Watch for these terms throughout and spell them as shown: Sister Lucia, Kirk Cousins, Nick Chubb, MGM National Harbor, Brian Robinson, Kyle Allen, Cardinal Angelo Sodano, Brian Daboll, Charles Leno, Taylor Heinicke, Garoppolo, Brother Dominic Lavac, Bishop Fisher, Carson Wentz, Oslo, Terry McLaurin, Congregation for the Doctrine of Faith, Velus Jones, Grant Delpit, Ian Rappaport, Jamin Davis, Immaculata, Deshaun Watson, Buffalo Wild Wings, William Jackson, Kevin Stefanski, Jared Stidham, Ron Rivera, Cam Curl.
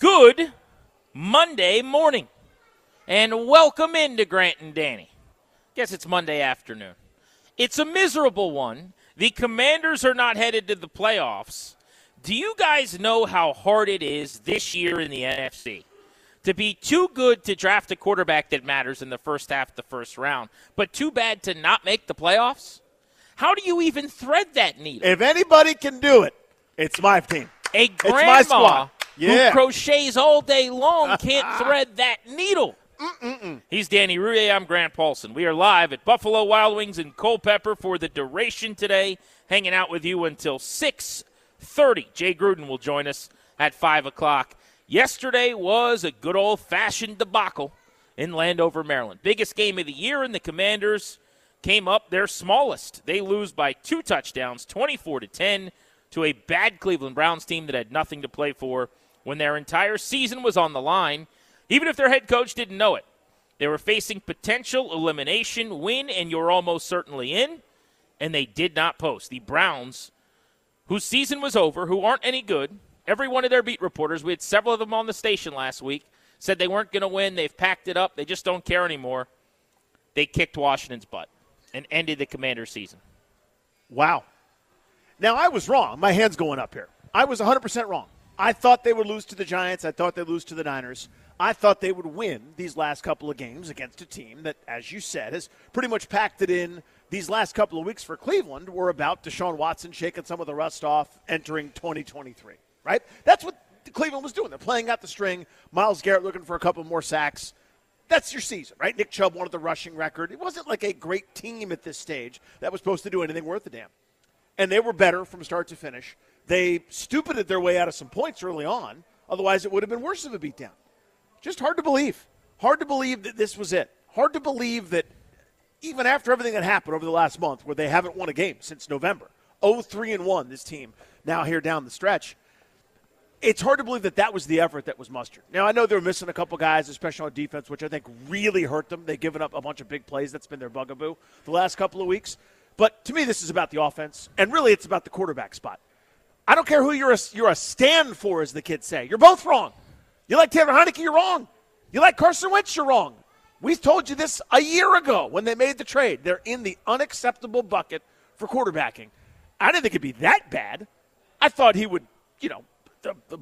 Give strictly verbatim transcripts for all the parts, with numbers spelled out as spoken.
Good Monday morning, and welcome into Grant and Danny. Guess it's Monday afternoon. It's a miserable one. The Commanders are not headed to the playoffs. Do you guys know how hard it is this year in the N F C to be too good to draft a quarterback that matters in the first half of the first round, but too bad to not make the playoffs? How do you even thread that needle? If anybody can do it, it's my team. A grandma. It's my squad. Yeah. Who crochets all day long can't thread that needle. Mm-mm-mm. He's Danny Rue. I'm Grant Paulson. We are live at Buffalo Wild Wings in Culpeper for the duration today, hanging out with you until six thirty. Jay Gruden will join us at five o'clock. Yesterday was a good old-fashioned debacle in Landover, Maryland. Biggest game of the year, and the Commanders came up their smallest. They lose by two touchdowns, twenty-four to ten, to a bad Cleveland Browns team that had nothing to play for when their entire season was on the line, even if their head coach didn't know it. They were facing potential elimination, win, and you're almost certainly in, and they did not post. The Browns, whose season was over, who aren't any good, every one of their beat reporters, we had several of them on the station last week, said they weren't going to win, they've packed it up, they just don't care anymore. They kicked Washington's butt and ended the Commanders' season. Wow. Now, I was wrong. My hand's going up here. I was one hundred percent wrong. I thought they would lose to the Giants. I thought they'd lose to the Niners. I thought they would win these last couple of games against a team that, as you said, has pretty much packed it in. These last couple of weeks for Cleveland were about Deshaun Watson shaking some of the rust off entering twenty twenty-three, right? That's what Cleveland was doing. They're playing out the string. Myles Garrett looking for a couple more sacks. That's your season, right? Nick Chubb wanted the rushing record. It wasn't like a great team at this stage that was supposed to do anything worth a damn. And they were better from start to finish. They stupided their way out of some points early on. Otherwise, it would have been worse of a beatdown. Just hard to believe. Hard to believe that this was it. Hard to believe that even after everything that happened over the last month where they haven't won a game since November, oh three and one, this team now here down the stretch, it's hard to believe that that was the effort that was mustered. Now, I know they were missing a couple guys, especially on defense, which I think really hurt them. They've given up a bunch of big plays. That's been their bugaboo the last couple of weeks. But to me, this is about the offense, and really it's about the quarterback spot. I don't care who you're a, you're a stand for, as the kids say. You're both wrong. You like Taylor Heinicke, you're wrong. You like Carson Wentz, you're wrong. We told you this a year ago when they made the trade. They're in the unacceptable bucket for quarterbacking. I didn't think it'd be that bad. I thought he would, you know,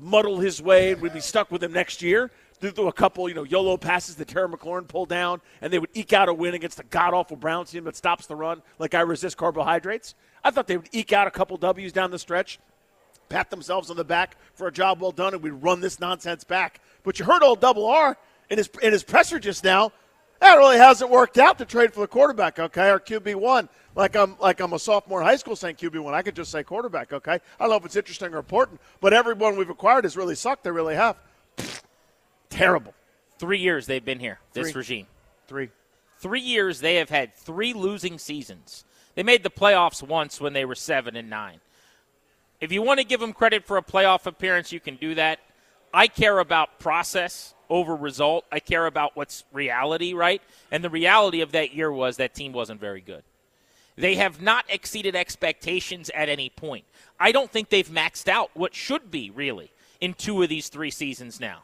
muddle his way and we'd be stuck with him next year. Through a couple, you know, YOLO passes that Terry McLaurin pulled down, and they would eke out a win against the god-awful Browns team that stops the run like I resist carbohydrates. I thought they would eke out a couple W's down the stretch, pat themselves on the back for a job well done, and we'd run this nonsense back. But you heard old Double R in his, in his presser just now, that really hasn't worked out to trade for the quarterback, okay, or Q B one. Like I'm like I'm a sophomore in high school saying Q B one. I could just say quarterback, okay? I don't know if it's interesting or important, but everyone we've acquired has really sucked. They really have. Terrible. Three years they've been here, this three. regime. Three. Three years they have had three losing seasons. They made the playoffs once when they were seven and nine. If you want to give them credit for a playoff appearance, you can do that. I care about process over result. I care about what's reality, right? And the reality of that year was that team wasn't very good. They have not exceeded expectations at any point. I don't think they've maxed out what should be, really, in two of these three seasons now.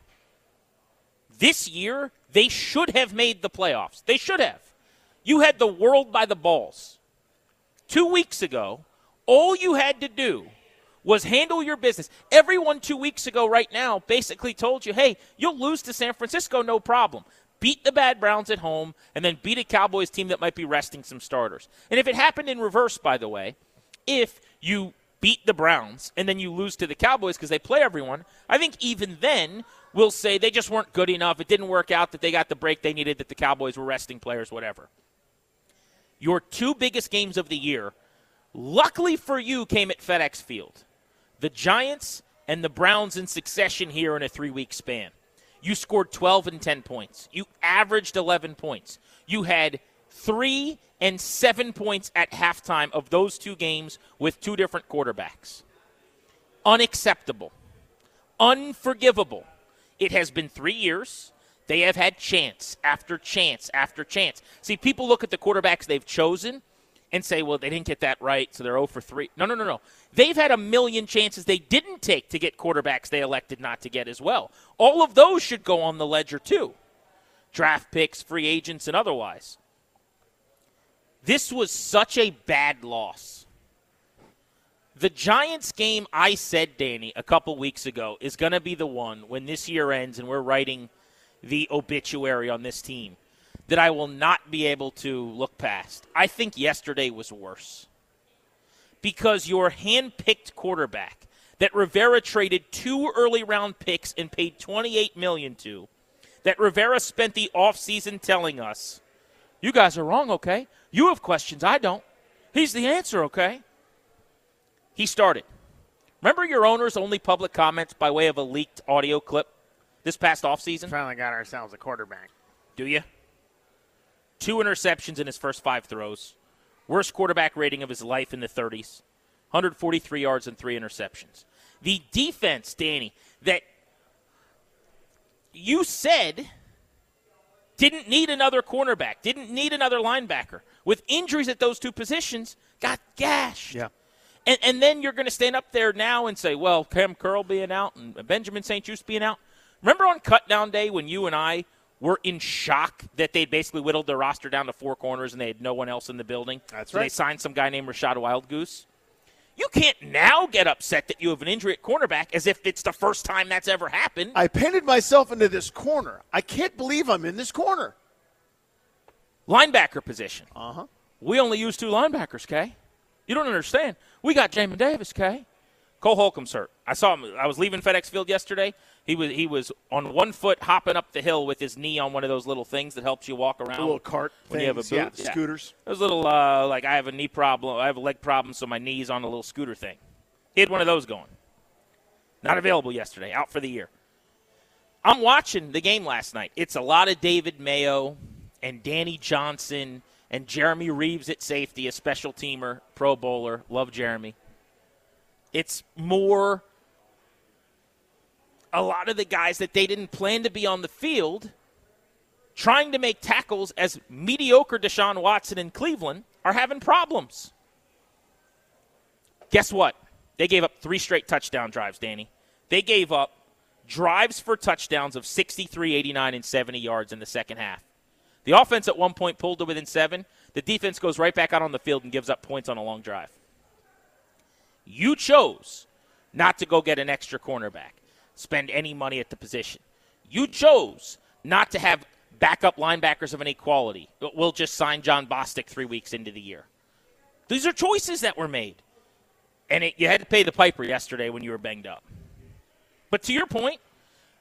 This year, they should have made the playoffs. They should have. You had the world by the balls. Two weeks ago, all you had to do was handle your business. Everyone two weeks ago right now basically told you, hey, you'll lose to San Francisco, no problem. Beat the bad Browns at home, and then beat a Cowboys team that might be resting some starters. And if it happened in reverse, by the way, if you beat the Browns and then you lose to the Cowboys because they play everyone, I think even then we'll say they just weren't good enough. It didn't work out, that they got the break they needed, that the Cowboys were resting players, whatever. Your two biggest games of the year, luckily for you, came at FedEx Field. The Giants and the Browns in succession here in a three-week span. You scored twelve and ten points. You averaged eleven points. You had three and seven points at halftime of those two games with two different quarterbacks. Unacceptable. Unforgivable. It has been three years. They have had chance after chance after chance. See, people look at the quarterbacks they've chosen and say, well, they didn't get that right, so they're zero for three. No, no, no, no. They've had a million chances they didn't take to get quarterbacks they elected not to get as well. All of those should go on the ledger too. Draft picks, free agents, and otherwise. This was such a bad loss. The Giants game, I said, Danny, a couple weeks ago, is going to be the one when this year ends and we're writing the obituary on this team that I will not be able to look past. I think yesterday was worse because your hand-picked quarterback that Rivera traded two early-round picks and paid twenty-eight million dollars to, that Rivera spent the offseason telling us, you guys are wrong, okay? You have questions, I don't. He's the answer, okay? He started. Remember your owner's only public comments by way of a leaked audio clip this past offseason? Finally got ourselves a quarterback. Do you? Two interceptions in his first five throws. Worst quarterback rating of his life in the thirties. one hundred forty-three yards and three interceptions. The defense, Danny, that you said didn't need another cornerback, didn't need another linebacker. With injuries at those two positions, got gashed. Yeah. And, and then you're going to stand up there now and say, well, Cam Curl being out and Benjamin Saint Juste being out. Remember on cutdown day when you and I were in shock that they basically whittled their roster down to four corners and they had no one else in the building? That's so right. They signed some guy named Rashad Wild Goose. You can't now get upset that you have an injury at cornerback as if it's the first time that's ever happened. I painted myself into this corner. I can't believe I'm in this corner. Linebacker position. Uh-huh. We only use two linebackers, Kay. You don't understand. We got Jamin Davis, Kay. Cole Holcomb's hurt. I saw him. I was leaving FedEx Field yesterday. He was he was on one foot hopping up the hill with his knee on one of those little things that helps you walk around. A little cart when things. You have a boot. Yeah, yeah. Scooters. Those little uh, like I have a knee problem, I have a leg problem, so my knee's on a little scooter thing. He had one of those going. Not available yesterday. Out for the year. I'm watching the game last night. It's a lot of David Mayo and Danny Johnson and Jeremy Reeves at safety, a special teamer, Pro Bowler. Love Jeremy. It's more a lot of the guys that they didn't plan to be on the field trying to make tackles as mediocre Deshaun Watson in Cleveland are having problems. Guess what? They gave up three straight touchdown drives, Danny. They gave up drives for touchdowns of sixty-three, eighty-nine, and seventy yards in the second half. The offense at one point pulled to within seven. The defense goes right back out on the field and gives up points on a long drive. You chose not to go get an extra cornerback, spend any money at the position. You chose not to have backup linebackers of any quality. We'll just sign John Bostic three weeks into the year. These are choices that were made. And it, you had to pay the piper yesterday when you were banged up. But to your point,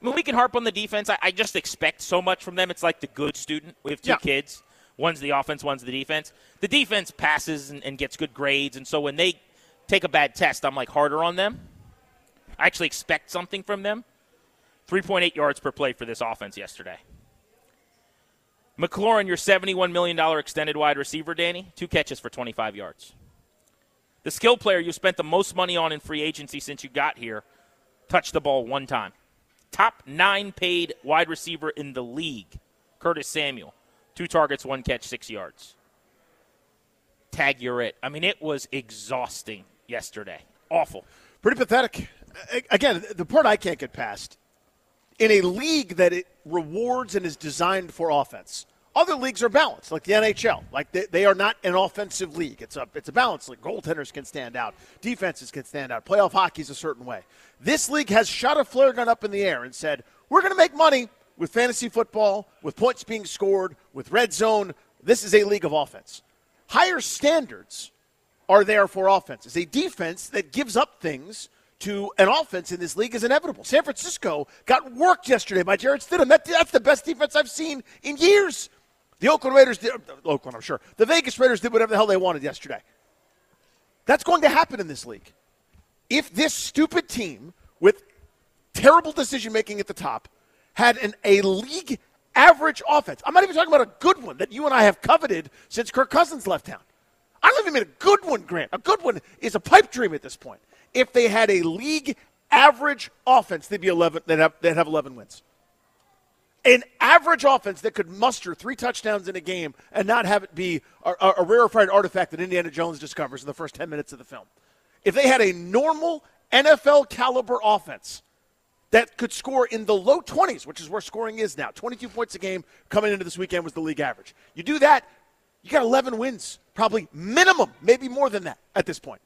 I mean, we can harp on the defense. I, I just expect so much from them. It's like the good student. We have two yeah. kids. One's the offense, one's the defense. The defense passes and, and gets good grades, and so when they take a bad test, I'm like harder on them. I actually expect something from them. three point eight yards per play for this offense yesterday. McLaurin, your seventy-one million dollars extended wide receiver, Danny, two catches for twenty-five yards. The skill player you spent the most money on in free agency since you got here touched the ball one time. Top nine paid wide receiver in the league, Curtis Samuel, two targets, one catch, six yards. Tag, you're it. I mean, it was exhausting yesterday. Awful. Pretty pathetic. Again, the part I can't get past, in a league that it rewards and is designed for offense, Other leagues are balanced, like the N H L. Like they, they are not an offensive league. It's a it's a balanced league. Goaltenders can stand out. Defenses can stand out. Playoff hockey's a certain way. This league has shot a flare gun up in the air and said, we're going to make money with fantasy football, with points being scored, with red zone. This is a league of offense. Higher standards are there for offenses. A defense that gives up things to an offense in this league is inevitable. San Francisco got worked yesterday by Jared Stidham. That, that's the best defense I've seen in years. The Oakland Raiders did – Oakland, I'm sure. The Vegas Raiders did whatever the hell they wanted yesterday. That's going to happen in this league. If this stupid team with terrible decision-making at the top had an, a league average offense – I'm not even talking about a good one that you and I have coveted since Kirk Cousins left town. I don't even mean a good one, Grant. A good one is a pipe dream at this point. If they had a league average offense, they'd be eleven. They'd have, they'd have eleven wins. An average offense that could muster three touchdowns in a game and not have it be a, a, a rarefied artifact that Indiana Jones discovers in the first ten minutes of the film. If they had a normal N F L caliber offense that could score in the low twenties, which is where scoring is now, twenty-two points a game coming into this weekend was the league average. You do that, you got eleven wins, probably minimum, maybe more than that at this point.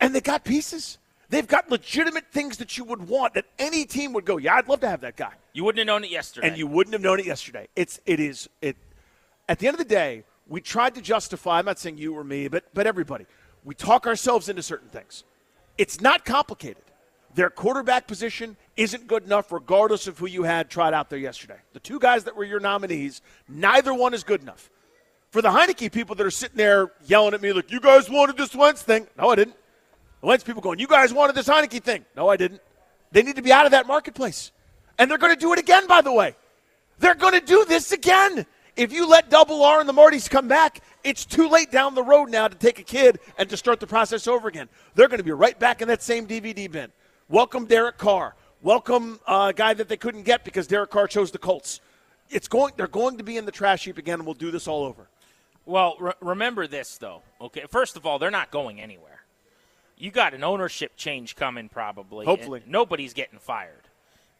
And they got pieces. They've got legitimate things that you would want that any team would go, yeah, I'd love to have that guy. You wouldn't have known it yesterday. And you wouldn't have known it yesterday. It's, it is, it. At the end of the day, we tried to justify, I'm not saying you or me, but, but everybody. We talk ourselves into certain things. It's not complicated. Their quarterback position isn't good enough regardless of who you had tried out there yesterday. The two guys that were your nominees, neither one is good enough. For the Heinicke people that are sitting there yelling at me like, you guys wanted this Wentz thing. No, I didn't. The Wentz people going, you guys wanted this Heinicke thing. No, I didn't. They need to be out of that marketplace. And they're going to do it again, by the way. They're going to do this again. If you let Double R and the Martys come back, it's too late down the road now to take a kid and to start the process over again. They're going to be right back in that same D V D bin. Welcome Derek Carr. Welcome a uh, guy that they couldn't get because Derek Carr chose the Colts. It's going. They're going to be in the trash heap again, and we'll do this all over. Well, re- remember this, though. Okay, first of all, they're not going anywhere. You got an ownership change coming probably. Hopefully. Nobody's getting fired.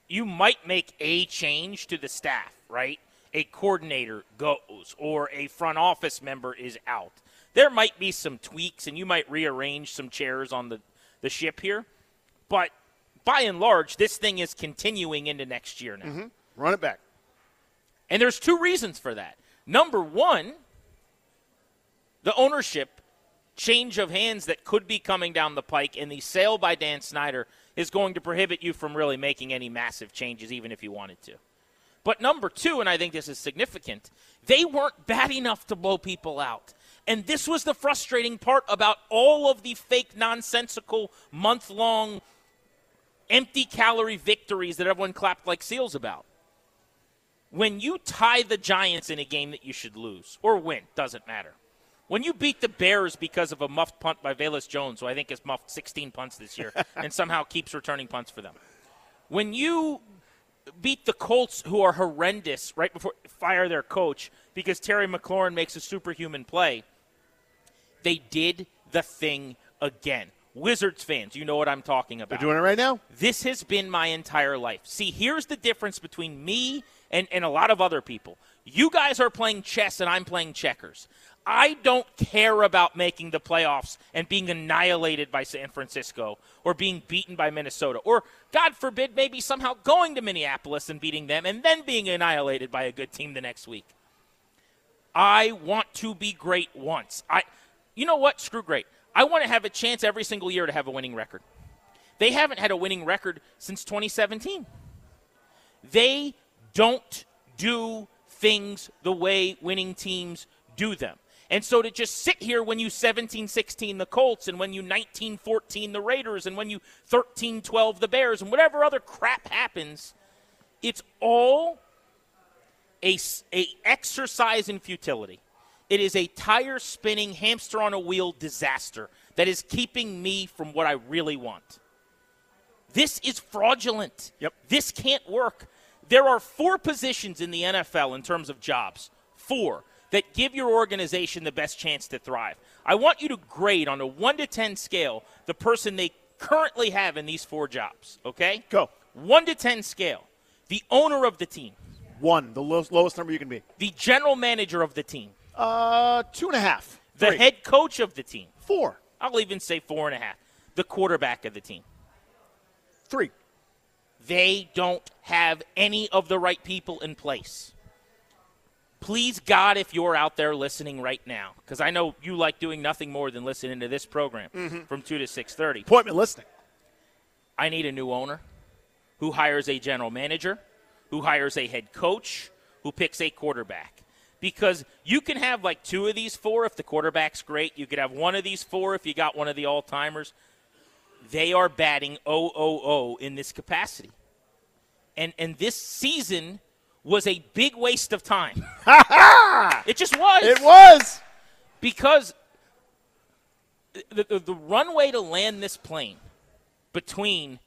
You might make a change to the staff, right? A coordinator goes or a front office member is out. There might be some tweaks, and you might rearrange some chairs on the, the ship here. But by and large, this thing is continuing into next year now. Mm-hmm. Run it back. And there's two reasons for that. Number one, the ownership change of hands that could be coming down the pike, and the sale by Dan Snyder is going to prohibit you from really making any massive changes, even if you wanted to. But number two, and I think this is significant, they weren't bad enough to blow people out. And this was the frustrating part about all of the fake, nonsensical, month-long, empty-calorie victories that everyone clapped like seals about. When you tie the Giants in a game that you should lose or win, doesn't matter. When you beat the Bears because of a muffed punt by Velus Jones, who I think has muffed sixteen punts this year and somehow keeps returning punts for them. When you beat the Colts, who are horrendous, right before fire their coach because Terry McLaurin makes a superhuman play, they did the thing again. Wizards fans, you know what I'm talking about. They're doing it right now. This has been my entire life. See, here's the difference between me and, and a lot of other people. You guys are playing chess and I'm playing checkers. I don't care about making the playoffs and being annihilated by San Francisco or being beaten by Minnesota or, God forbid, maybe somehow going to Minneapolis and beating them and then being annihilated by a good team the next week. I want to be great once. I, you know what? Screw great. I want to have a chance every single year to have a winning record. They haven't had a winning record since twenty seventeen. They don't do things the way winning teams do them. And so to just sit here when you seventeen sixteen the Colts and when you nineteen fourteen the Raiders and when you thirteen twelve the Bears and whatever other crap happens, it's all a, a exercise in futility. It is a tire-spinning, hamster-on-a-wheel disaster that is keeping me from what I really want. This is fraudulent. Yep. This can't work. There are four positions in the N F L in terms of jobs. Four. That give your organization the best chance to thrive. I want you to grade on a one to ten scale the person they currently have in these four jobs, okay? Go. one to ten scale, the owner of the team. One, the lowest, lowest number you can be. The general manager of the team. Uh, two and a half. The three. Head coach of the team. Four. I'll even say four and a half. The quarterback of the team. Three. They don't have any of the right people in place. Please, God, if you're out there listening right now, because I know you like doing nothing more than listening to this program mm-hmm. from two to six thirty. Appointment listening. I need a new owner who hires a general manager, who hires a head coach, who picks a quarterback. Because you can have like two of these four if the quarterback's great. You could have one of these four if you got one of the all-timers. They are batting zero zero zero in this capacity. And and this season was a big waste of time. It just was. It was. Because the, the, the runway to land this plane between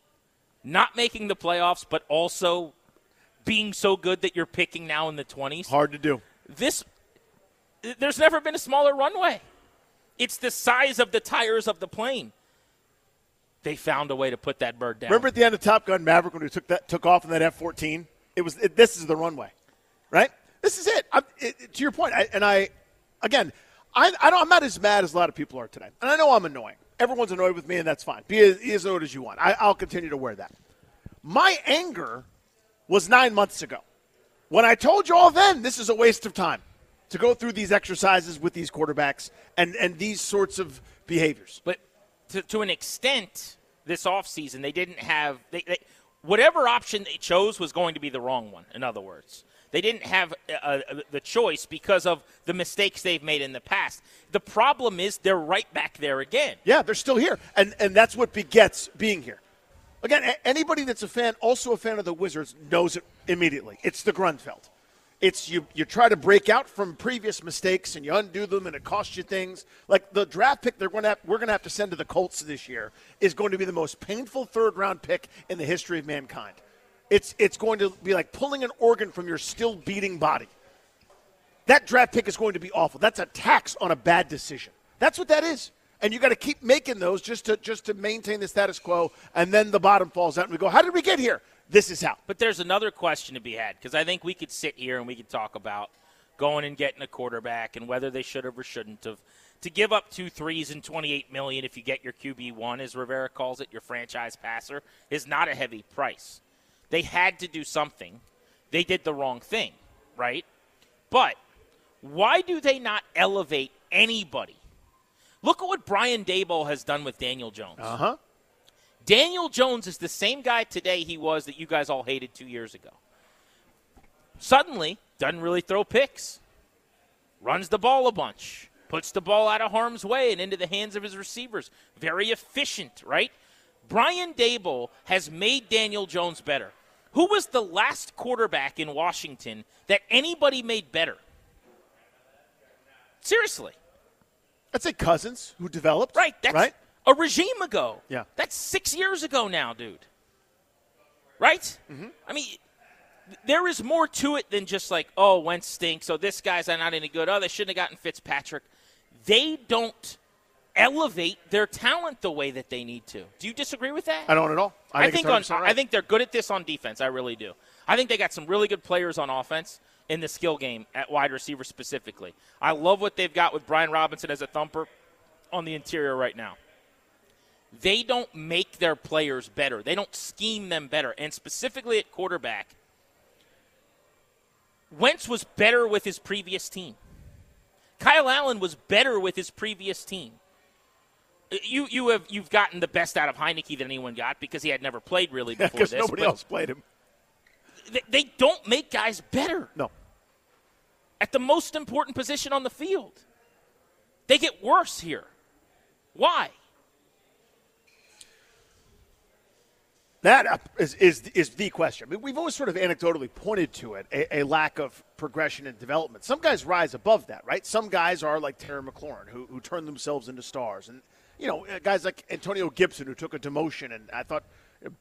not making the playoffs but also being so good that you're picking now in the twenties. Hard to do. This, there's never been a smaller runway. It's the size of the tires of the plane. They found a way to put that bird down. Remember at the end of Top Gun Maverick when we took that took off in that F fourteen? It was it, this is the runway, right? This is it. I'm, it to your point, I, and I, again, I, I don't, I'm not as mad as a lot of people are today, and I know I'm annoying. Everyone's annoyed with me, and that's fine. Be as, be as annoyed as you want. I, I'll continue to wear that. My anger was nine months ago when I told you all then this is a waste of time to go through these exercises with these quarterbacks and and these sorts of behaviors, but. To, to an extent, this offseason, they didn't have they, they, whatever option they chose was going to be the wrong one, in other words. They didn't have uh, the choice because of the mistakes they've made in the past. The problem is they're right back there again. Yeah, they're still here, and, and that's what begets being here. Again, a- anybody that's a fan, also a fan of the Wizards, knows it immediately. It's the Grunfeld. It's you you try to break out from previous mistakes and you undo them and it costs you things. Like the draft pick they're going to have, we're going to have to send to the Colts this year is going to be the most painful third round pick in the history of mankind. It's it's going to be like pulling an organ from your still beating body. That draft pick is going to be awful. That's a tax on a bad decision. That's what that is. And you got to keep making those just to just to maintain the status quo, and then the bottom falls out and we go, how did we get here? This is how. But there's another question to be had, because I think we could sit here and we could talk about going and getting a quarterback and whether they should have or shouldn't have. To give up two threes and twenty-eight million dollars if you get your Q B one, as Rivera calls it, your franchise passer, is not a heavy price. They had to do something. They did the wrong thing, right? But why do they not elevate anybody? Look at what Brian Daboll has done with Daniel Jones. Uh-huh. Daniel Jones is the same guy today he was that you guys all hated two years ago. Suddenly, doesn't really throw picks. Runs the ball a bunch. Puts the ball out of harm's way and into the hands of his receivers. Very efficient, right? Brian Daboll has made Daniel Jones better. Who was the last quarterback in Washington that anybody made better? Seriously. I'd say Cousins, who developed. Right, that's right. A regime ago. Yeah. That's six years ago now, dude. Right? Mm-hmm. I mean, there is more to it than just like, oh, Wentz stinks, so this guy's not any good. Oh, they shouldn't have gotten Fitzpatrick. They don't elevate their talent the way that they need to. Do you disagree with that? I don't at all. I, I think on, right. I think they're good at this on defense. I really do. I think they got some really good players on offense in the skill game at wide receiver specifically. I love what they've got with Brian Robinson as a thumper on the interior right now. They don't make their players better. They don't scheme them better. And specifically at quarterback, Wentz was better with his previous team. Kyle Allen was better with his previous team. You you have you've gotten the best out of Heinicke that anyone got because he had never played really before this. Because nobody else played him. They, they don't make guys better. No. At the most important position on the field, they get worse here. Why? That is, is is the question. I mean, we've always sort of anecdotally pointed to it, a, a lack of progression and development. Some guys rise above that, right? Some guys are like Terry McLaurin, who who turned themselves into stars. And, you know, guys like Antonio Gibson, who took a demotion, and I thought,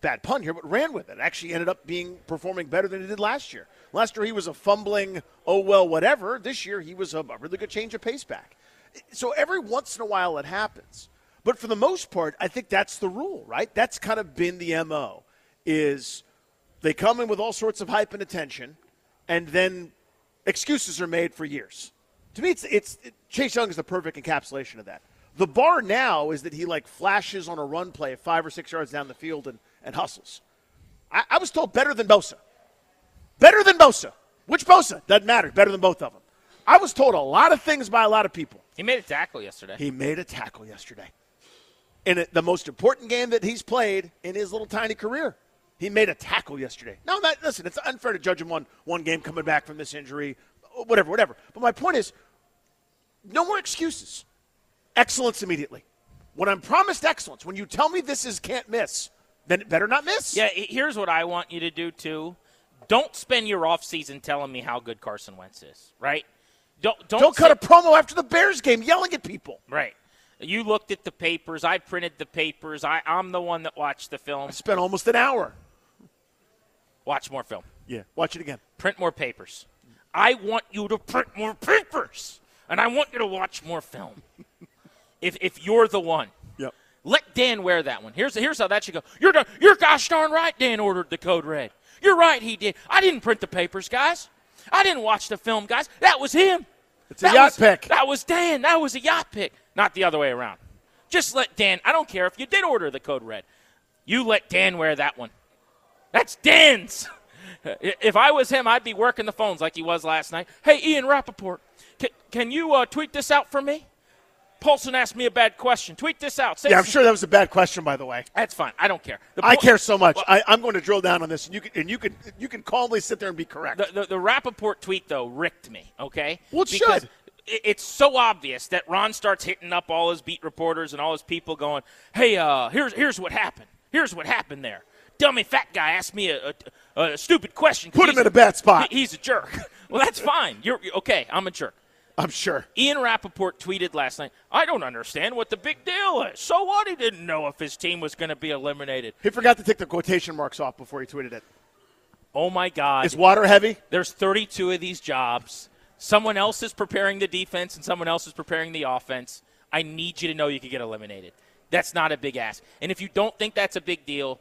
bad pun here, but ran with it. Actually ended up being performing better than he did last year. Last year he was a fumbling, oh, well, whatever. This year he was a, a really good change of pace back. So every once in a while it happens. But for the most part, I think that's the rule, right? That's kind of been the M O, is they come in with all sorts of hype and attention, and then excuses are made for years. To me, it's it's it, Chase Young is the perfect encapsulation of that. The bar now is that he, like, flashes on a run play five or six yards down the field and, and hustles. I, I was told better than Bosa. Better than Bosa. Which Bosa? Doesn't matter. Better than both of them. I was told a lot of things by a lot of people. He made a tackle yesterday. He made a tackle yesterday. In a, the most important game that he's played in his little tiny career, he made a tackle yesterday. Now, that, listen, it's unfair to judge him one, one game coming back from this injury, whatever, whatever. But my point is, no more excuses. Excellence immediately. When I'm promised excellence, when you tell me this is can't miss, then it better not miss. Yeah, here's what I want you to do, too. Don't spend your offseason telling me how good Carson Wentz is, right? Don't, don't, don't cut a promo after the Bears game yelling at people. Right. You looked at the papers. I printed the papers. I, I'm the one that watched the film. I spent almost an hour. Watch more film. Yeah, watch it again. Print more papers. I want you to print more papers, and I want you to watch more film. If if you're the one. Yep. Let Dan wear that one. Here's here's how that should go. You're, the, you're gosh darn right Dan ordered the code red. You're right he did. I didn't print the papers, guys. I didn't watch the film, guys. That was him. It's that a yacht was, pick. That was Dan. That was a yacht pick. Not the other way around. Just let Dan. I don't care if you did order the code red. You let Dan wear that one. That's Dan's. If I was him, I'd be working the phones like he was last night. Hey, Ian Rappaport, can, can you uh, tweet this out for me? Paulson asked me a bad question. Tweet this out. Say yeah, I'm sure that was a bad question, by the way. That's fine. I don't care. The I po- care so much. Well, I, I'm going to drill down on this, and you can and you can you can calmly sit there and be correct. The, the, the Rappaport tweet though ricked me. Okay. Well, it because should. It's so obvious that Ron starts hitting up all his beat reporters and all his people, going, "Hey, uh, here's here's what happened. Here's what happened there. Dummy fat guy asked me a, a, a stupid question. Put him in a bad spot. He, he's a jerk. Well, that's fine. You're okay. I'm a jerk." I'm sure. Ian Rappaport tweeted last night, I don't understand what the big deal is. So what? He didn't know if his team was going to be eliminated. He forgot to take the quotation marks off before he tweeted it. Oh, my God. Is water heavy? There's thirty-two of these jobs. Someone else is preparing the defense and someone else is preparing the offense. I need you to know you could get eliminated. That's not a big ask. And if you don't think that's a big deal,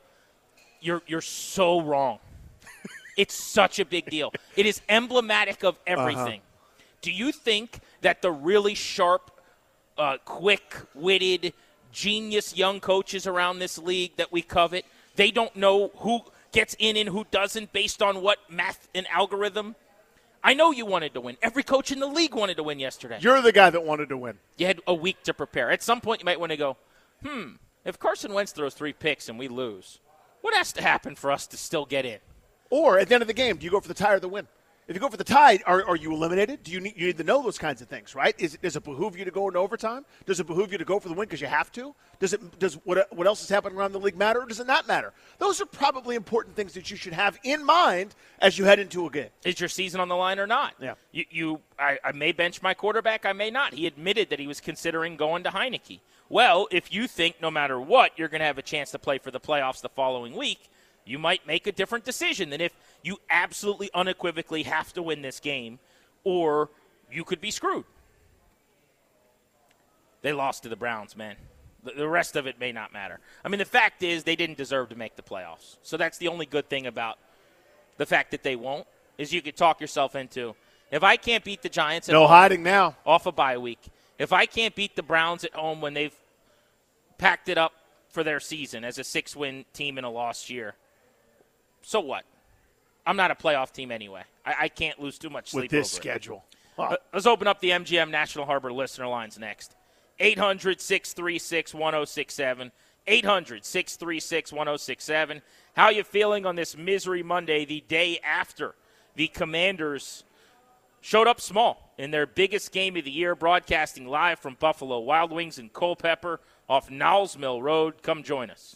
you're you're so wrong. It's such a big deal. It is emblematic of everything. Uh-huh. Do you think that the really sharp, uh, quick-witted, genius young coaches around this league that we covet, they don't know who gets in and who doesn't based on what math and algorithm? I know you wanted to win. Every coach in the league wanted to win yesterday. You're the guy that wanted to win. You had a week to prepare. At some point, you might want to go, hmm, if Carson Wentz throws three picks and we lose, what has to happen for us to still get in? Or at the end of the game, do you go for the tie or the win? If you go for the tie, are, are you eliminated? Do you need, you need to know those kinds of things, right? Is, does it behoove you to go in overtime? Does it behoove you to go for the win because you have to? Does it does what what else is happening around the league matter, or does it not matter? Those are probably important things that you should have in mind as you head into a game. Is your season on the line or not? Yeah. You, you I, I may bench my quarterback. I may not. He admitted that he was considering going to Heinicke. Well, if you think no matter what you're going to have a chance to play for the playoffs the following week, you might make a different decision than if you absolutely unequivocally have to win this game, or you could be screwed. They lost to the Browns, man. The rest of it may not matter. I mean, the fact is they didn't deserve to make the playoffs. So that's the only good thing about the fact that they won't, is you could talk yourself into, if I can't beat the Giants at home, no hiding now, off a bye week, if I can't beat the Browns at home when they've packed it up for their season as a six-win team in a lost year, so what? I'm not a playoff team anyway. I, I can't lose too much sleep with this over schedule. Wow. Let's open up the M G M National Harbor listener lines next. eight hundred, six three six, one oh six seven. eight hundred, six three six, one oh six seven. How are you feeling on this misery Monday, the day after the Commanders showed up small in their biggest game of the year, broadcasting live from Buffalo Wild Wings in Culpeper off Knowles Mill Road? Come join us.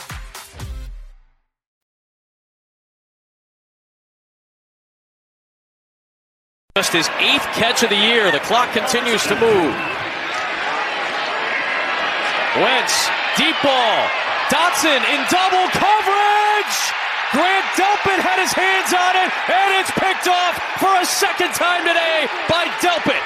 Just his eighth catch of the year. The clock continues to move. Wentz, deep ball. Dotson in double coverage. Grant Delpit had his hands on it, and it's picked off for a second time today by Delpit.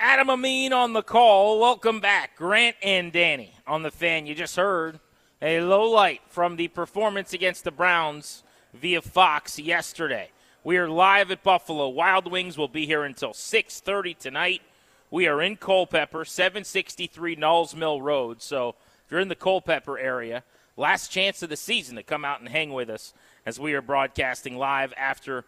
Adam Amin on the call. Welcome back, Grant and Danny on the Fan. You just heard a low light from the performance against the Browns via Fox yesterday. We are live at Buffalo. Wild Wings will be here until six thirty tonight. We are in Culpeper, seven sixty-three Knowles Mill Road. So if you're in the Culpeper area, last chance of the season to come out and hang with us as we are broadcasting live after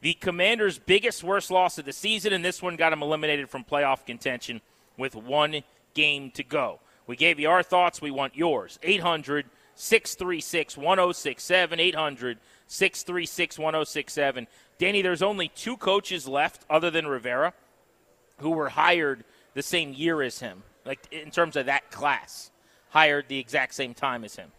the Commanders' biggest, worst loss of the season, and this one got them eliminated from playoff contention with one game to go. We gave you our thoughts. We want yours. eight hundred, six three six, one oh six seven, eight hundred, six three six, one oh six seven. Danny, there's only two coaches left other than Rivera who were hired the same year as him, like in terms of that class, hired the exact same time as him.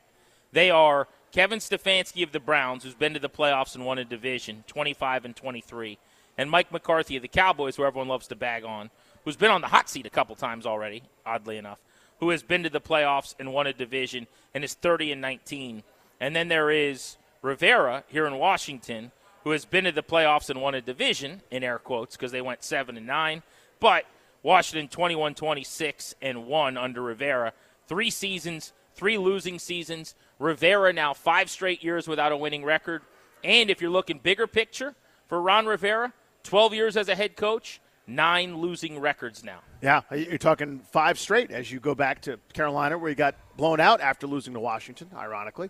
They are Kevin Stefanski of the Browns, who's been to the playoffs and won a division, twenty-five and twenty-three, and Mike McCarthy of the Cowboys, who everyone loves to bag on, who's been on the hot seat a couple times already, oddly enough, who has been to the playoffs and won a division and is thirty and nineteen. And then there is Rivera here in Washington, who has been to the playoffs and won a division, in air quotes, because they went seven and nine, but Washington twenty-one twenty-six and one under Rivera. Three seasons, three losing seasons. Rivera now five straight years without a winning record. And if you're looking bigger picture for Ron Rivera, twelve years as a head coach, nine losing records now. Yeah, you're talking five straight as you go back to Carolina, where he got blown out after losing to Washington, ironically.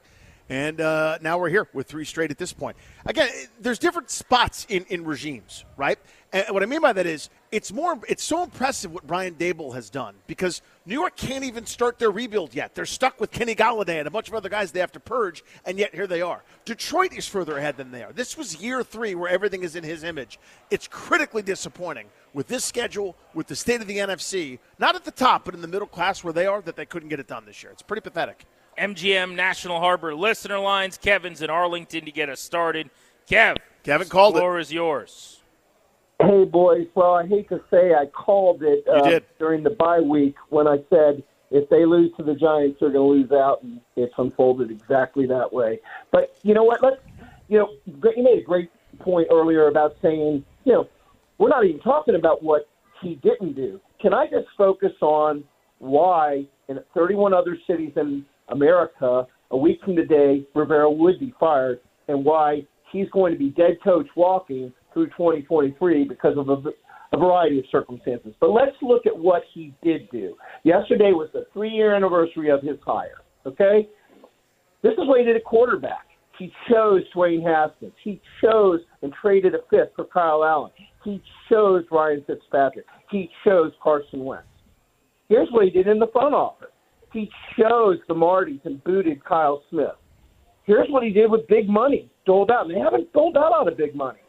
And uh, now we're here with three straight at this point. Again, there's different spots in, in regimes, right? And what I mean by that is it's more it's so impressive what Brian Daboll has done, because New York can't even start their rebuild yet. They're stuck with Kenny Golladay and a bunch of other guys they have to purge, and yet here they are. Detroit is further ahead than they are. This was year three where everything is in his image. It's critically disappointing with this schedule, with the state of the N F C, not at the top, but in the middle class where they are, that they couldn't get it done this year. It's pretty pathetic. M G M National Harbor listener lines. Kevin's in Arlington to get us started. Kev, Kevin called it. The floor is yours. Hey, boys. Well, I hate to say I called it uh, during the bye week when I said if they lose to the Giants, they're going to lose out, and it's unfolded exactly that way. But you know what? Let's, you know, you made a great point earlier about saying, you know, we're not even talking about what he didn't do. Can I just focus on why in thirty-one other cities in America, a week from today, Rivera would be fired, and why he's going to be dead coach walking through twenty twenty-three because of a, a variety of circumstances. But let's look at what he did do. Yesterday was the three-year anniversary of his hire. okay? This is what he did at quarterback. He chose Dwayne Haskins. He chose and traded a fifth for Kyle Allen. He chose Ryan Fitzpatrick. He chose Carson Wentz. Here's what he did in the front office. He chose the Martys and booted Kyle Smith. Here's what he did with big money, doled out. And they haven't doled out out of big money.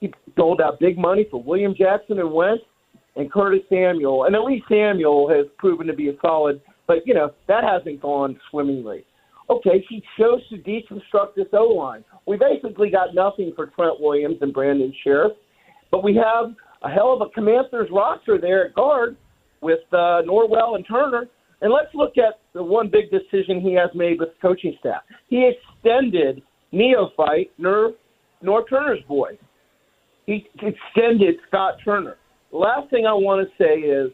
He doled out big money for William Jackson and Wentz and Curtis Samuel. And at least Samuel has proven to be a solid, but, you know, that hasn't gone swimmingly. Okay, he chose to deconstruct this O-line. We basically got nothing for Trent Williams and Brandon Sheriff, but we have a hell of a Commanders roster there at guard with uh, Norwell and Turner. And let's look at the one big decision he has made with the coaching staff. He extended neophyte Norv Turner's boy. He extended Scott Turner. The last thing I want to say is,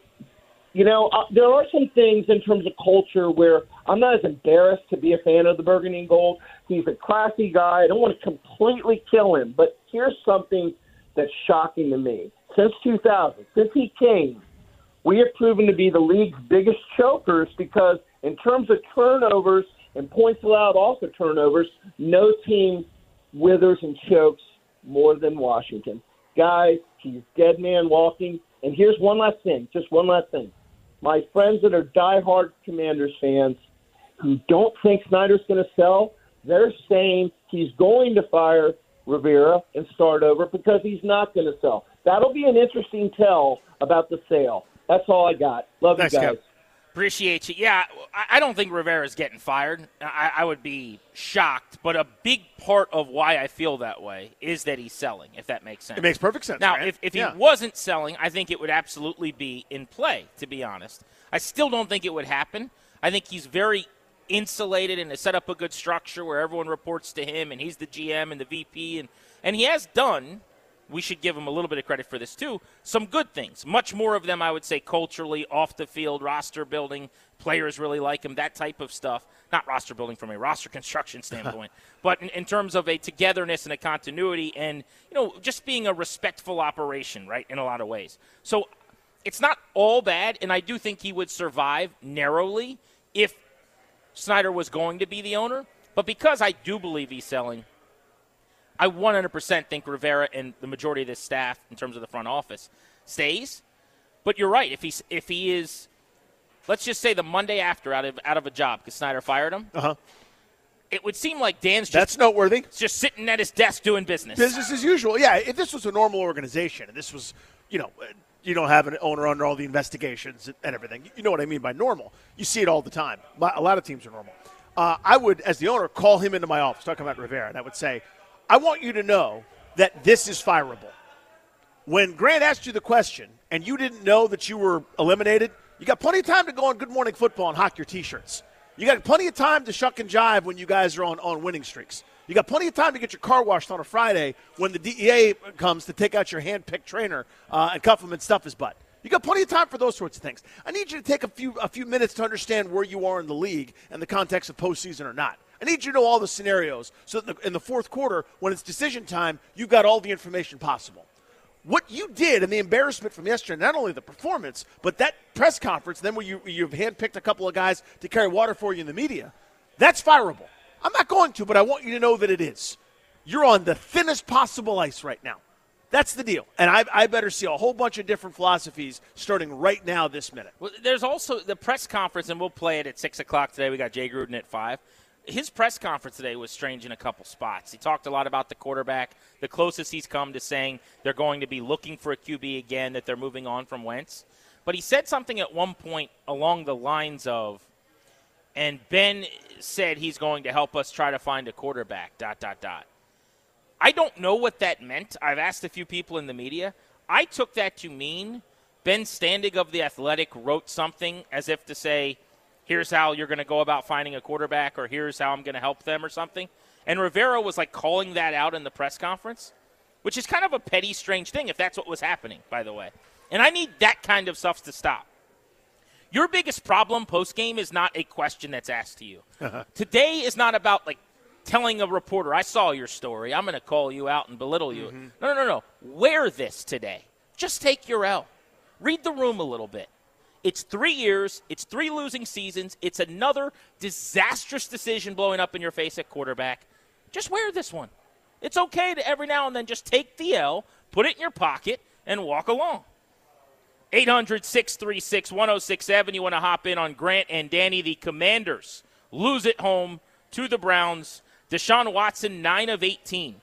you know, uh, there are some things in terms of culture where I'm not as embarrassed to be a fan of the Burgundy and Gold. He's a classy guy. I don't want to completely kill him, but here's something that's shocking to me. Since two thousand, since he came, we have proven to be the league's biggest chokers because in terms of turnovers and points allowed off of turnovers, no team withers and chokes more than Washington. Guys, he's dead man walking. And here's one last thing, just one last thing. My friends that are diehard Commanders fans who don't think Snyder's going to sell, they're saying he's going to fire Rivera and start over because he's not going to sell. That'll be an interesting tell about the sale. That's all I got. Love Thanks, you guys. Kev. Appreciate you. Yeah, I don't think Rivera's getting fired. I, I would be shocked. But a big part of why I feel that way is that he's selling, if that makes sense. It makes perfect sense. Now, right? if, if yeah. he wasn't selling, I think it would absolutely be in play, to be honest. I still don't think it would happen. I think he's very insulated and has set up a good structure where everyone reports to him, and he's the G M and the V P. And, and he has done – we should give him a little bit of credit for this too, some good things. Much more of them, I would say, culturally, off the field, roster building, players really like him, that type of stuff. Not roster building from a roster construction standpoint, but in, in terms of a togetherness and a continuity and, you know, just being a respectful operation, right, in a lot of ways. So it's not all bad, and I do think he would survive narrowly if Snyder was going to be the owner. But because I do believe he's selling, I one hundred percent think Rivera and the majority of this staff, in terms of the front office, stays. But you're right. If he's if he is, let's just say the Monday after out of out of a job because Snyder fired him. Uh huh. It would seem like Dan's just, that's noteworthy. Just sitting at his desk doing business. Business as usual. Yeah. If this was a normal organization and this was, you know, you don't have an owner under all the investigations and everything. You know what I mean by normal. You see it all the time. A lot of teams are normal. Uh, I would, as the owner, call him into my office talking about Rivera, and I would say, I want you to know that this is fireable. When Grant asked you the question and you didn't know that you were eliminated, you got plenty of time to go on Good Morning Football and hock your T-shirts. You got plenty of time to shuck and jive when you guys are on, on winning streaks. You got plenty of time to get your car washed on a Friday when the D E A comes to take out your hand-picked trainer uh, and cuff him and stuff his butt. You got plenty of time for those sorts of things. I need you to take a few a few minutes to understand where you are in the league and the context of postseason or not. I need you to know all the scenarios so that in the fourth quarter, when it's decision time, you've got all the information possible. What you did and the embarrassment from yesterday, not only the performance, but that press conference, then where you, you've handpicked a couple of guys to carry water for you in the media, that's fireable. I'm not going to, but I want you to know that it is. You're on the thinnest possible ice right now. That's the deal. And I, I better see a whole bunch of different philosophies starting right now this minute. Well, there's also the press conference, and we'll play it at six o'clock today. We got Jay Gruden at five. His press conference today was strange in a couple spots. He talked a lot about the quarterback, the closest he's come to saying they're going to be looking for a Q B again, that they're moving on from Wentz. But he said something at one point along the lines of, and Ben said he's going to help us try to find a quarterback, dot, dot, dot. I don't know what that meant. I've asked a few people in the media. I took that to mean Ben Standig of The Athletic wrote something as if to say, here's how you're going to go about finding a quarterback, or here's how I'm going to help them or something. And Rivera was, like, calling that out in the press conference, which is kind of a petty, strange thing if that's what was happening, by the way. And I need that kind of stuff to stop. Your biggest problem post-game is not a question that's asked to you. Uh-huh. Today is not about, like, telling a reporter, I saw your story, I'm going to call you out and belittle you. Mm-hmm. No, no, no, no. Wear this today. Just take your L. Read the room a little bit. It's three years. It's three losing seasons. It's another disastrous decision blowing up in your face at quarterback. Just wear this one. It's okay to every now and then just take the L, put it in your pocket, and walk along. eight hundred, six three six, one oh six seven. You want to hop in on Grant and Danny. The Commanders lose at home to the Browns. Deshaun Watson, nine of eighteen,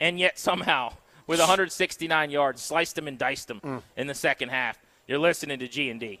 and yet somehow with one hundred sixty-nine yards, sliced them and diced them mm. in the second half. You're listening to G and D.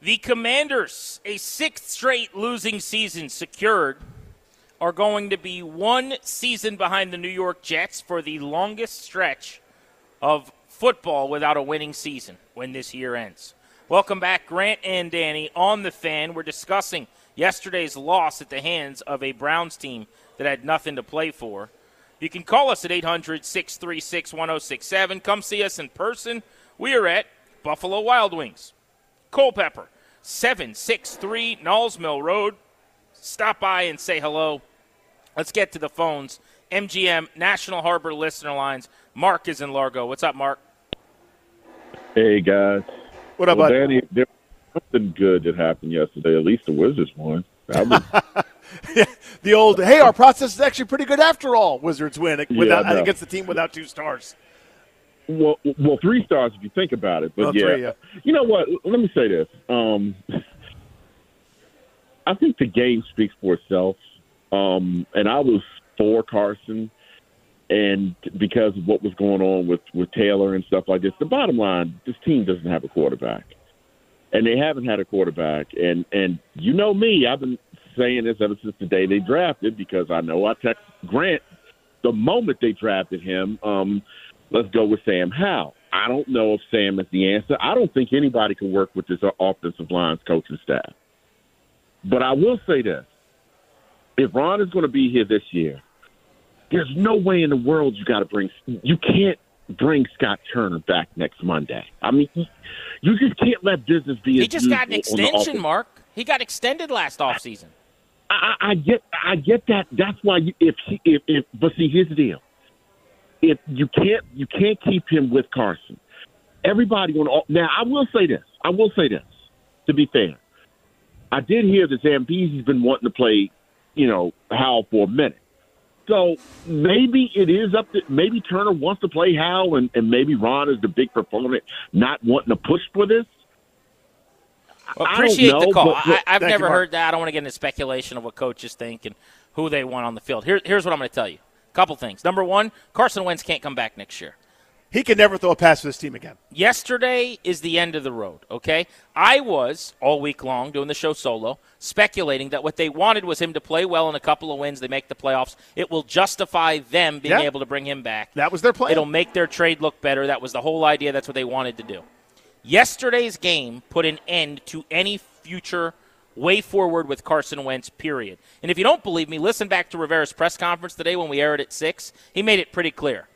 The Commanders, a sixth straight losing season secured, are going to be one season behind the New York Jets for the longest stretch of football without a winning season when this year ends. Welcome back, Grant and Danny, on The Fan. We're discussing yesterday's loss at the hands of a Browns team that had nothing to play for. You can call us at eight hundred, six three six, one oh six seven. Come see us in person. We are at Buffalo Wild Wings, Culpeper, seven sixty-three Knowles Mill Road. Stop by and say hello. Let's get to the phones. M G M National Harbor listener lines. Mark is in Largo. What's up, Mark? Hey, guys. What up, well, buddy? Danny, there was something good that happened yesterday. At least the Wizards won. That was... the old, hey, our process is actually pretty good after all. Wizards win without, yeah, no. against the team without two stars. Well, well, three stars if you think about it. But oh, yeah. Three, yeah, you know what? Let me say this. Um, I think the game speaks for itself. Um, and I was for Carson, and because of what was going on with, with Taylor and stuff like this. The bottom line: this team doesn't have a quarterback, and they haven't had a quarterback. And and you know me, I've been saying this ever since the day they drafted, because I know I text Grant the moment they drafted him. Um, Let's go with Sam Howell. I don't know if Sam is the answer. I don't think anybody can work with this offensive line's coaching staff. But I will say this. If Ron is going to be here this year, there's no way in the world you got to bring – you can't bring Scott Turner back next Monday. I mean, you just can't let business be – He just got an extension, Mark. He got extended last offseason. I, I, I get I get that. That's why you, if, he, if, if – but see, here's the deal. If you can't, you can't keep him with Carson. Everybody on all, now. I will say this. I will say this. To be fair, I did hear that Zambezi's been wanting to play, you know, Howell for a minute. So maybe it is up to maybe Turner wants to play Howell, and, and maybe Ron is the big proponent, not wanting to push for this. Well, appreciate I don't know, the call. But, but, I, I've never heard that. I don't want to get into speculation of what coaches think and who they want on the field. Here, here's what I'm going to tell you. Couple things. Number one, Carson Wentz can't come back next year. He can never throw a pass for this team again. Yesterday is the end of the road, okay? I was, all week long, doing the show solo, speculating that what they wanted was him to play well in a couple of wins. They make the playoffs. It will justify them being yeah. able to bring him back. That was their plan. It'll make their trade look better. That was the whole idea. That's what they wanted to do. Yesterday's game put an end to any future way forward with Carson Wentz, period. And if you don't believe me, listen back to Rivera's press conference today when we aired at six. He made it pretty clear.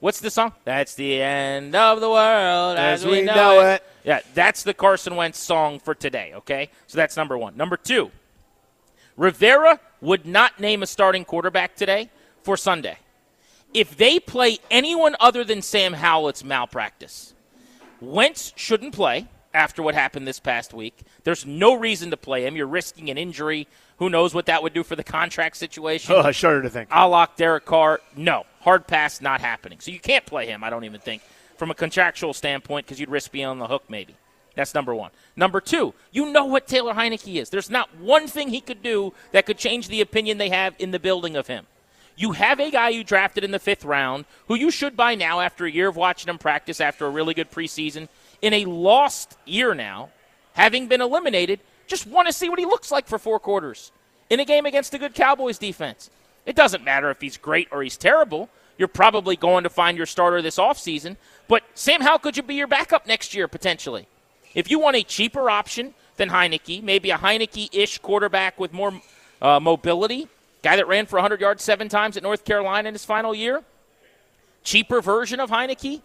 What's the song? That's the end of the world as, as we, we know, know it. it. Yeah, that's the Carson Wentz song for today, okay? So that's number one. Number two, Rivera would not name a starting quarterback today for Sunday. If they play anyone other than Sam Howell, it's malpractice. Wentz shouldn't play. after what happened this past week. There's no reason to play him. You're risking an injury. Who knows what that would do for the contract situation. Oh, I shudder to think. I'll lock Derek Carr. No, hard pass, not happening. So you can't play him, I don't even think, from a contractual standpoint, because you'd risk being on the hook maybe. That's number one. Number two, you know what Taylor Heinicke is. There's not one thing he could do that could change the opinion they have in the building of him. You have a guy you drafted in the fifth round who you should by now, after a year of watching him practice, after a really good preseason, in a lost year now, having been eliminated, just want to see what he looks like for four quarters in a game against a good Cowboys defense. It doesn't matter if he's great or he's terrible. You're probably going to find your starter this offseason. But Sam Howell could be your backup next year potentially. If you want a cheaper option than Heinicke, maybe a Heinicke-ish quarterback with more uh, mobility, guy that ran for one hundred yards seven times at North Carolina in his final year, cheaper version of Heinicke,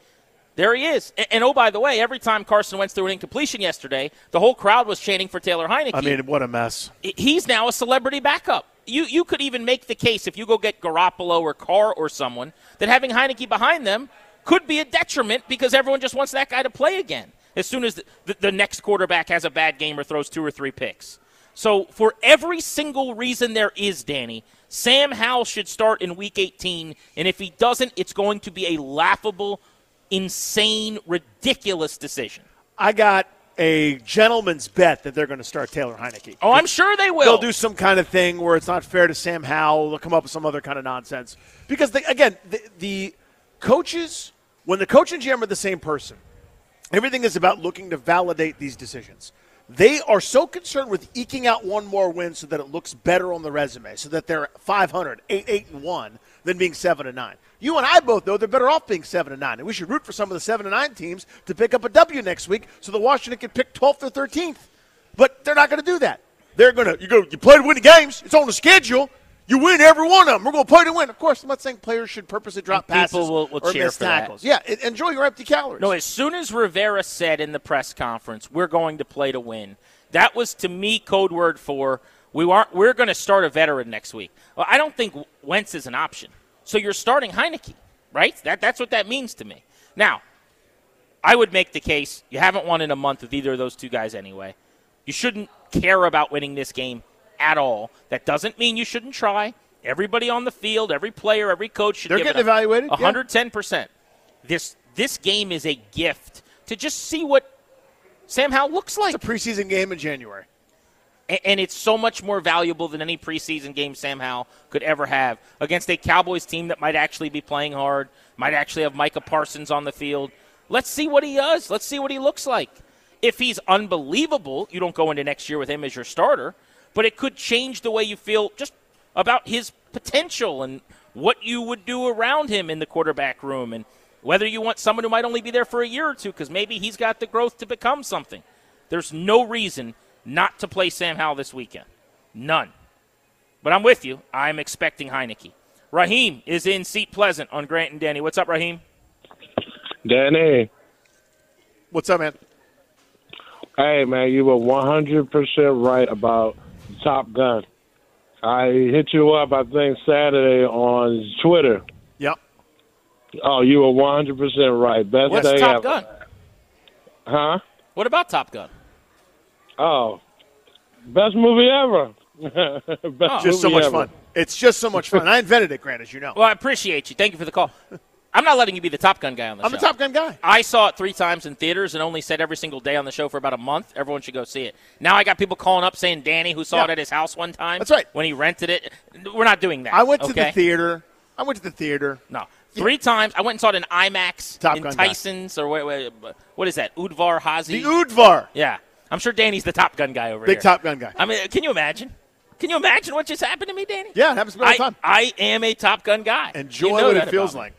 there he is. And, and, oh, by the way, every time Carson Wentz threw an incompletion yesterday, the whole crowd was chanting for Taylor Heinicke. I mean, what a mess. He's now a celebrity backup. You you could even make the case, if you go get Garoppolo or Carr or someone, that having Heinicke behind them could be a detriment because everyone just wants that guy to play again as soon as the, the, the next quarterback has a bad game or throws two or three picks. So for every single reason there is, Danny, Sam Howell should start in Week eighteen, and if he doesn't, it's going to be a laughable, insane, ridiculous decision. I got a gentleman's bet that they're going to start Taylor Heinicke. Oh, I'm sure they will. They'll do some kind of thing where it's not fair to Sam Howell. They'll come up with some other kind of nonsense. Because, they, again, the, the coaches, when the coach and G M are the same person, everything is about looking to validate these decisions. They are so concerned with eking out one more win so that it looks better on the resume, so that they're five hundred, eight eight and one, than being seven and nine. You and I both know they're better off being seven and nine, and we should root for some of the seven and nine teams to pick up a W next week so that Washington can pick twelfth or thirteenth. But they're not going to do that. They're going to, you go, you play to win the games. It's on the schedule. You win every one of them. We're going to play to win. Of course, I'm not saying players should purposely drop and passes will, will or miss tackles. That. Yeah, enjoy your empty calories. No, as soon as Rivera said in the press conference, we're going to play to win, that was to me code word for we aren't, we're going to start a veteran next week. Well, I don't think Wentz is an option. So you're starting Heinicke, right? That, that's what that means to me. Now, I would make the case you haven't won in a month with either of those two guys anyway. You shouldn't care about winning this game at all. That doesn't mean you shouldn't try. Everybody on the field, every player, every coach should They're give getting it evaluated. one hundred ten percent. Yeah. This this game is a gift to just see what Sam Howell looks like. It's a preseason game in January. And, and it's so much more valuable than any preseason game Sam Howell could ever have against a Cowboys team that might actually be playing hard, might actually have Micah Parsons on the field. Let's see what he does. Let's see what he looks like. If he's unbelievable, you don't go into next year with him as your starter. But it could change the way you feel just about his potential and what you would do around him in the quarterback room and whether you want someone who might only be there for a year or two because maybe he's got the growth to become something. There's no reason not to play Sam Howell this weekend. None. But I'm with you. I'm expecting Heinicke. Raheem is in Seat Pleasant on Grant and Danny. What's up, Raheem? Danny. What's up, man? Hey, man, you were one hundred percent right about Top Gun. I hit you up, I think, Saturday on Twitter. Yep. Oh, you were one hundred percent right. Best What's day Top ever. Gun? Huh? What about Top Gun? Oh, best movie ever. best oh. Just movie so much ever. Fun. It's just so much fun. I invented it, Grant, as you know. Well, I appreciate you. Thank you for the call. I'm not letting you be the Top Gun guy on the I'm show. I'm the Top Gun guy. I saw it three times in theaters and only said every single day on the show for about a month. Everyone should go see it. Now I got people calling up saying Danny, who saw yeah. it at his house one time. That's right. When he rented it. We're not doing that. I went okay? to the theater. I went to the theater. No. Three yeah. times. I went and saw it in IMAX. Top in Gun Tyson's. Guy. Or wait, wait, what is that? Udvar Hazi? The Udvar. Yeah. I'm sure Danny's the Top Gun guy over Big here. Big Top Gun guy. I mean, can you imagine? Can you imagine what just happened to me, Danny? Yeah, it happens all the time. I am a Top Gun guy. Enjoy you know what it feels like.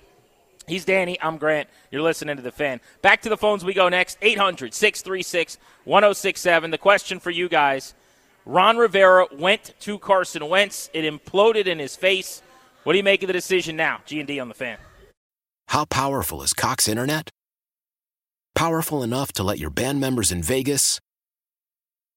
He's Danny. I'm Grant. You're listening to The Fan. Back to the phones we go next. eight hundred, six three six, one oh six seven. The question for you guys, Ron Rivera went to Carson Wentz. It imploded in his face. What do you make of the decision now? G and D on The Fan. How powerful is Cox Internet? Powerful enough to let your band members in Vegas,